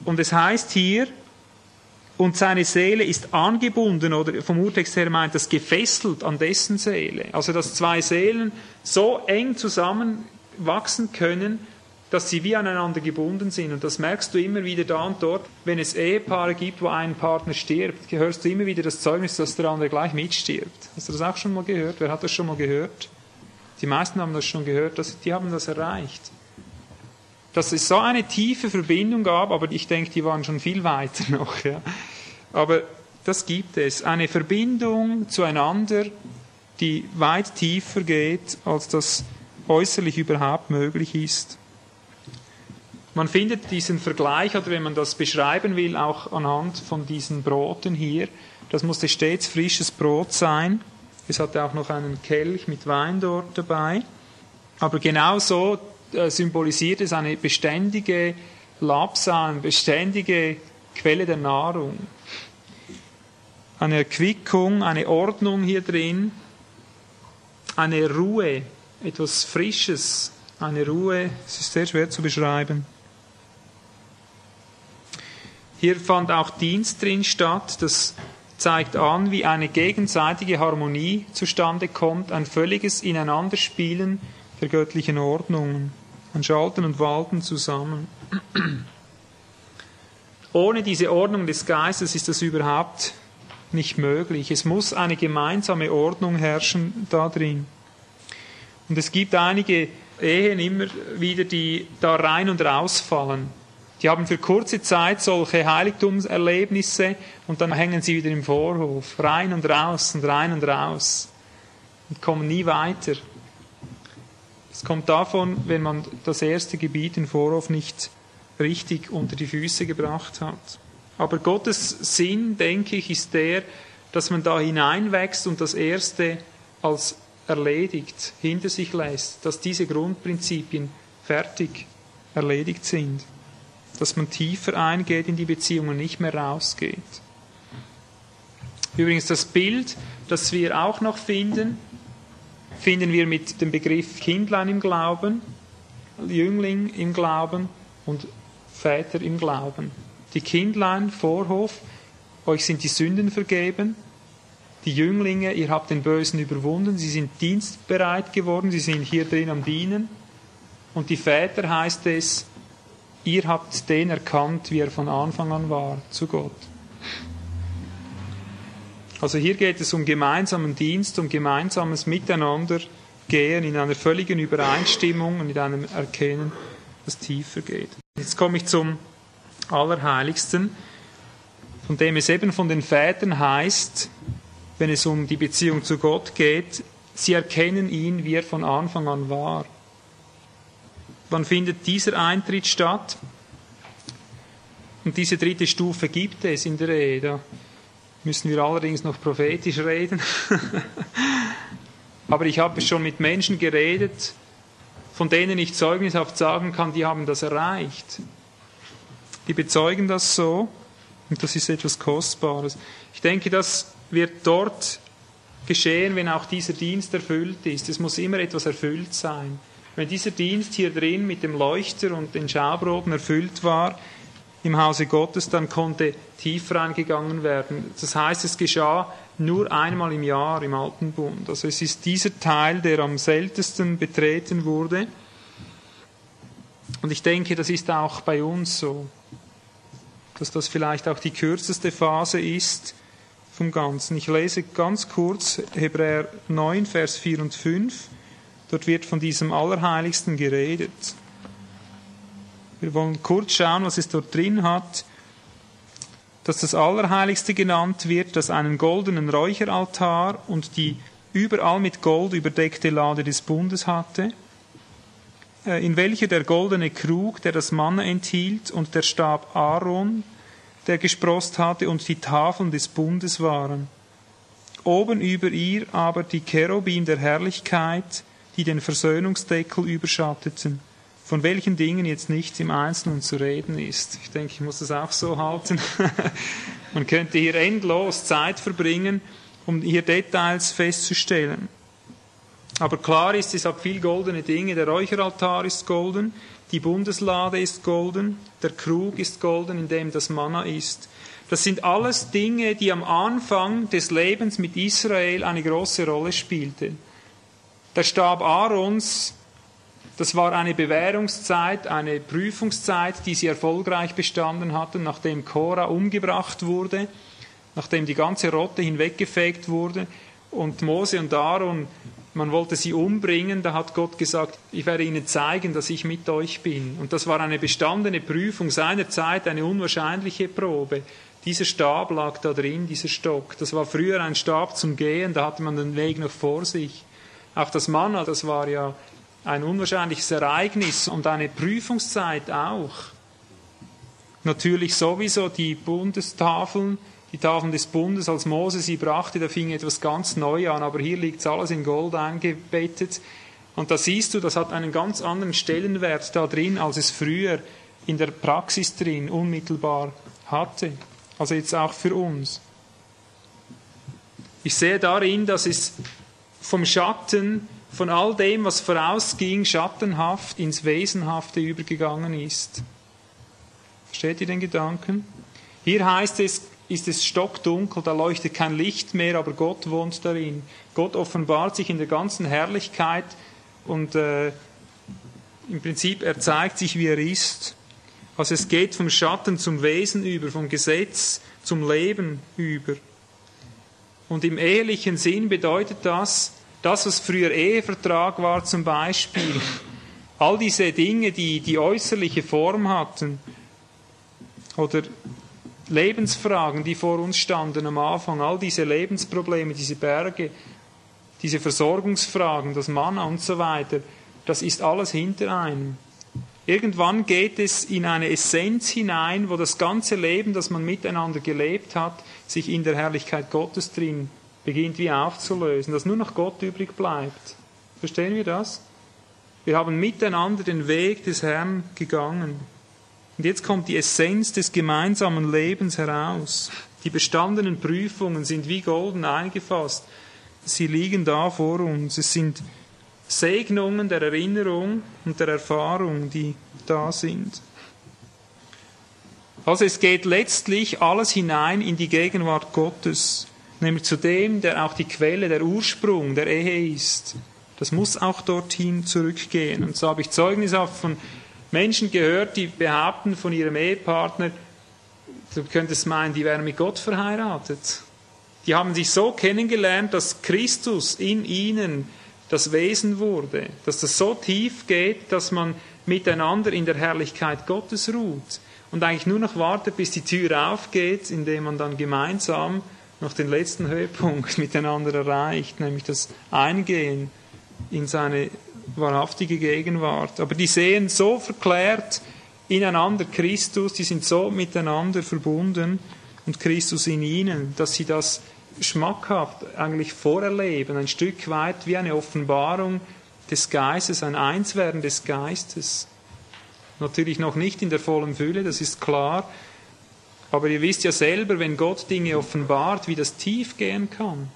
Und es heißt hier, und seine Seele ist angebunden, oder vom Urtext her meint das gefesselt an dessen Seele. Also dass zwei Seelen so eng zusammenwachsen können, dass sie wie aneinander gebunden sind. Und das merkst du immer wieder da und dort, wenn es Ehepaare gibt, wo ein Partner stirbt, hörst du immer wieder das Zeugnis, dass der andere gleich mitstirbt. Hast du das auch schon mal gehört? Wer hat das schon mal gehört? Die meisten haben das schon gehört, die haben das erreicht. Dass es so eine tiefe Verbindung gab, aber ich denke, die waren schon viel weiter noch. Ja. Aber das gibt es. Eine Verbindung zueinander, die weit tiefer geht, als das äußerlich überhaupt möglich ist. Man findet diesen Vergleich, oder wenn man das beschreiben will, auch anhand von diesen Broten hier. Das musste stets frisches Brot sein. Es hatte auch noch einen Kelch mit Wein dort dabei. Aber genauso symbolisiert es eine beständige Lapsa, eine beständige Quelle der Nahrung. Eine Erquickung, eine Ordnung hier drin, eine Ruhe, etwas Frisches, eine Ruhe, es ist sehr schwer zu beschreiben. Hier fand auch Dienst drin statt, das zeigt an, wie eine gegenseitige Harmonie zustande kommt, ein völliges Ineinanderspielen der göttlichen Ordnungen, an Schalten und Walten zusammen. Ohne diese Ordnung des Geistes ist das überhaupt nicht möglich. Es muss eine gemeinsame Ordnung herrschen da drin. Und es gibt einige Ehen immer wieder, die da rein und rausfallen. Die haben für kurze Zeit solche Heiligtumserlebnisse und dann hängen sie wieder im Vorhof. Rein und raus und rein und raus. Und kommen nie weiter. Es kommt davon, wenn man das erste Gebiet im Vorhof nicht richtig unter die Füße gebracht hat. Aber Gottes Sinn, denke ich, ist der, dass man da hineinwächst und das Erste als erledigt hinter sich lässt, dass diese Grundprinzipien fertig erledigt sind, dass man tiefer eingeht in die Beziehung und nicht mehr rausgeht. Übrigens das Bild, das wir auch noch finden wir mit dem Begriff Kindlein im Glauben, Jüngling im Glauben und Väter im Glauben. Die Kindlein, Vorhof, euch sind die Sünden vergeben. Die Jünglinge, ihr habt den Bösen überwunden, sie sind dienstbereit geworden, sie sind hier drin am Dienen. Und die Väter heißt es, ihr habt den erkannt, wie er von Anfang an war, zu Gott. Also hier geht es um gemeinsamen Dienst, um gemeinsames Miteinandergehen in einer völligen Übereinstimmung und in einem Erkennen, das tiefer geht. Jetzt komme ich zum Allerheiligsten, von dem es eben von den Vätern heißt, wenn es um die Beziehung zu Gott geht, sie erkennen ihn, wie er von Anfang an war. Wann findet dieser Eintritt statt? Und diese dritte Stufe gibt es in der Ehe, da müssen wir allerdings noch prophetisch reden. Aber ich habe schon mit Menschen geredet, von denen ich zeugnishaft sagen kann, die haben das erreicht. Die bezeugen das so und das ist etwas Kostbares. Ich denke, das wird dort geschehen, wenn auch dieser Dienst erfüllt ist. Es muss immer etwas erfüllt sein. Wenn dieser Dienst hier drin mit dem Leuchter und den Schaubroten erfüllt war, im Hause Gottes, dann konnte tief reingegangen werden. Das heißt, es geschah nur einmal im Jahr im Alten Bund. Also es ist dieser Teil, der am seltensten betreten wurde. Und ich denke, das ist auch bei uns so, dass das vielleicht auch die kürzeste Phase ist vom Ganzen. Ich lese ganz kurz Hebräer 9, Vers 4 und 5. Dort wird von diesem Allerheiligsten geredet. Wir wollen kurz schauen, was es dort drin hat. Dass das Allerheiligste genannt wird, dass einen goldenen Räucheraltar und die überall mit Gold überdeckte Lade des Bundes hatte, in welcher der goldene Krug, der das Manna enthielt, und der Stab Aaron, der gesproßt hatte, und die Tafeln des Bundes waren. Oben über ihr aber die Cherubim der Herrlichkeit, die den Versöhnungsdeckel überschatteten, von welchen Dingen jetzt nicht im Einzelnen zu reden ist. Ich denke, ich muss das auch so halten. Man könnte hier endlos Zeit verbringen, um hier Details festzustellen. Aber klar ist, es hat viel goldene Dinge. Der Räucheraltar ist golden, die Bundeslade ist golden, der Krug ist golden, in dem das Manna ist. Das sind alles Dinge, die am Anfang des Lebens mit Israel eine große Rolle spielten. Der Stab Aarons, das war eine Bewährungszeit, eine Prüfungszeit, die sie erfolgreich bestanden hatten, nachdem Korah umgebracht wurde, nachdem die ganze Rotte hinweggefegt wurde. Und Mose und Aaron, man wollte sie umbringen, da hat Gott gesagt, ich werde ihnen zeigen, dass ich mit euch bin. Und das war eine bestandene Prüfung seiner Zeit, eine unwahrscheinliche Probe. Dieser Stab lag da drin, dieser Stock. Das war früher ein Stab zum Gehen, da hatte man den Weg noch vor sich. Auch das Manna, das war ja ein unwahrscheinliches Ereignis und eine Prüfungszeit auch. Natürlich sowieso die Bundestafeln, die Tafeln des Bundes, als Mose sie brachte, da fing etwas ganz neu an, aber hier liegt alles in Gold eingebettet. Und da siehst du, das hat einen ganz anderen Stellenwert da drin, als es früher in der Praxis drin unmittelbar hatte. Also jetzt auch für uns. Ich sehe darin, dass es vom Schatten, von all dem, was vorausging, schattenhaft ins Wesenhafte übergegangen ist. Versteht ihr den Gedanken? Hier heißt es, ist es stockdunkel, da leuchtet kein Licht mehr, aber Gott wohnt darin. Gott offenbart sich in der ganzen Herrlichkeit und im Prinzip er zeigt sich, wie er ist. Also es geht vom Schatten zum Wesen über, vom Gesetz zum Leben über. Und im ehelichen Sinn bedeutet das, das, was früher Ehevertrag war zum Beispiel, all diese Dinge, die äußerliche Form hatten oder Lebensfragen, die vor uns standen am Anfang, all diese Lebensprobleme, diese Berge, diese Versorgungsfragen, das Manna und so weiter, das ist alles hinter einem. Irgendwann geht es in eine Essenz hinein, wo das ganze Leben, das man miteinander gelebt hat, sich in der Herrlichkeit Gottes drin beginnt wie aufzulösen, dass nur noch Gott übrig bleibt. Verstehen wir das? Wir haben miteinander den Weg des Herrn gegangen. Und jetzt kommt die Essenz des gemeinsamen Lebens heraus. Die bestandenen Prüfungen sind wie golden eingefasst. Sie liegen da vor uns. Es sind Segnungen der Erinnerung und der Erfahrung, die da sind. Also es geht letztlich alles hinein in die Gegenwart Gottes, nämlich zu dem, der auch die Quelle, der Ursprung der Ehe ist. Das muss auch dorthin zurückgehen. Und so habe ich Zeugnis auch von Menschen gehört, die behaupten von ihrem Ehepartner, du könntest meinen, die wären mit Gott verheiratet. Die haben sich so kennengelernt, dass Christus in ihnen das Wesen wurde, dass das so tief geht, dass man miteinander in der Herrlichkeit Gottes ruht und eigentlich nur noch wartet, bis die Tür aufgeht, indem man dann gemeinsam noch den letzten Höhepunkt miteinander erreicht, nämlich das Eingehen in seine wahrhaftige Gegenwart. Aber die sehen so verklärt ineinander Christus, die sind so miteinander verbunden und Christus in ihnen, dass sie das schmackhaft eigentlich vorerleben, ein Stück weit wie eine Offenbarung des Geistes, ein Einswerden des Geistes. Natürlich noch nicht in der vollen Fülle, das ist klar. Aber ihr wisst ja selber, wenn Gott Dinge offenbart, wie das tief gehen kann.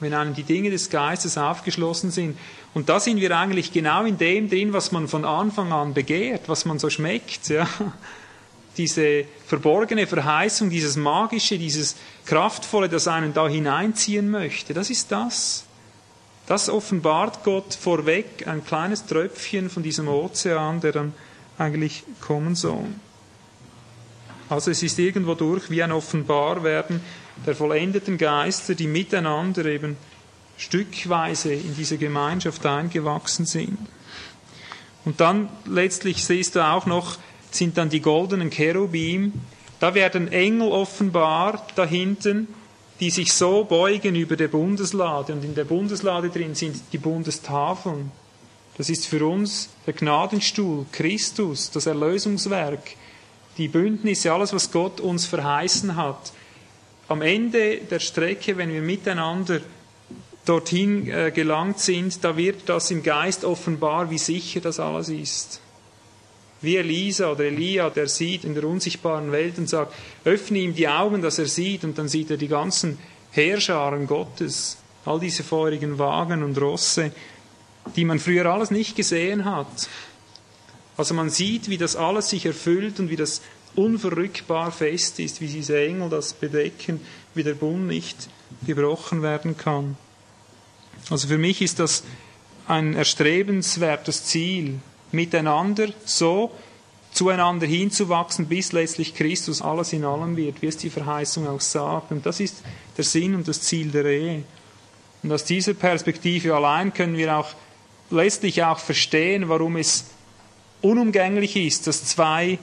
wenn einem die Dinge des Geistes aufgeschlossen sind. Und da sind wir eigentlich genau in dem drin, was man von Anfang an begehrt, was man so schmeckt. Ja. Diese verborgene Verheißung, dieses Magische, dieses Kraftvolle, das einen da hineinziehen möchte, das ist das. Das offenbart Gott vorweg, ein kleines Tröpfchen von diesem Ozean, der dann eigentlich kommen soll. Also es ist irgendwo durch wie ein Offenbarwerden der vollendeten Geister, die miteinander eben stückweise in diese Gemeinschaft eingewachsen sind. Und dann letztlich siehst du auch noch, sind dann die goldenen Cherubim. Da werden Engel offenbar da hinten, die sich so beugen über der Bundeslade. Und in der Bundeslade drin sind die Bundestafeln. Das ist für uns der Gnadenstuhl, Christus, das Erlösungswerk, die Bündnisse, alles, was Gott uns verheißen hat. Am Ende der Strecke, wenn wir miteinander dorthin gelangt sind, da wird das im Geist offenbar, wie sicher das alles ist. Wie Elisa oder Elia, der sieht in der unsichtbaren Welt und sagt, öffne ihm die Augen, dass er sieht, und dann sieht er die ganzen Heerscharen Gottes, all diese feurigen Wagen und Rosse, die man früher alles nicht gesehen hat. Also man sieht, wie das alles sich erfüllt und wie das unverrückbar fest ist, wie diese Engel das bedecken, wie der Bund nicht gebrochen werden kann. Also für mich ist das ein erstrebenswertes Ziel, miteinander so zueinander hinzuwachsen, bis letztlich Christus alles in allem wird, wie es die Verheißung auch sagt. Und das ist der Sinn und das Ziel der Ehe. Und aus dieser Perspektive allein können wir auch letztlich auch verstehen, warum es unumgänglich ist, dass zwei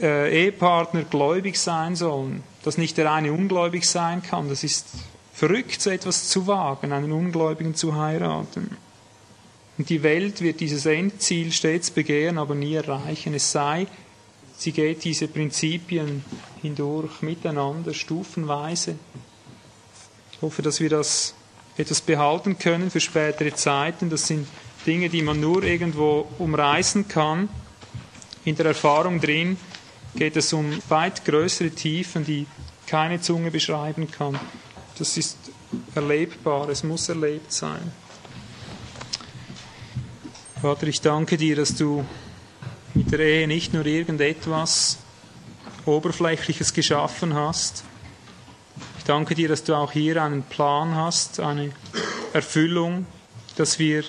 Ehepartner gläubig sein sollen, dass nicht der eine ungläubig sein kann. Das ist verrückt, so etwas zu wagen, einen Ungläubigen zu heiraten. Und die Welt wird dieses Endziel stets begehren, aber nie erreichen. Es sei, sie geht diese Prinzipien hindurch miteinander, stufenweise. Ich hoffe, dass wir das etwas behalten können für spätere Zeiten. Das sind Dinge, die man nur irgendwo umreißen kann. In der Erfahrung drin geht es um weit größere Tiefen, die keine Zunge beschreiben kann. Das ist erlebbar, es muss erlebt sein. Vater, ich danke dir, dass du mit der Ehe nicht nur irgendetwas Oberflächliches geschaffen hast. Ich danke dir, dass du auch hier einen Plan hast, eine Erfüllung, dass wir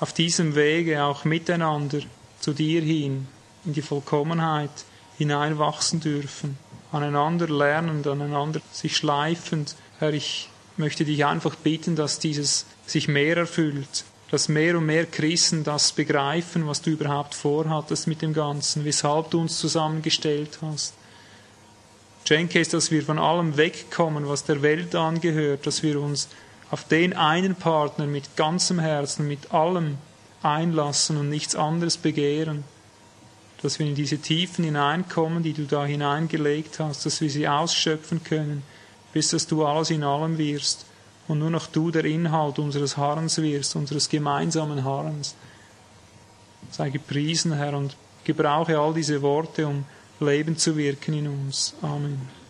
auf diesem Wege auch miteinander zu dir hin, in die Vollkommenheit hineinwachsen dürfen, aneinander lernend, aneinander sich schleifend. Herr, ich möchte dich einfach bitten, dass dieses sich mehr erfüllt, dass mehr und mehr Christen das begreifen, was du überhaupt vorhattest mit dem Ganzen, weshalb du uns zusammengestellt hast. Schenke es, dass wir von allem wegkommen, was der Welt angehört, dass wir uns auf den einen Partner mit ganzem Herzen, mit allem einlassen und nichts anderes begehren, dass wir in diese Tiefen hineinkommen, die du da hineingelegt hast, dass wir sie ausschöpfen können, bis dass du alles in allem wirst und nur noch du der Inhalt unseres Harrens wirst, unseres gemeinsamen Harrens. Sei gepriesen, Herr, und gebrauche all diese Worte, um Leben zu wirken in uns. Amen.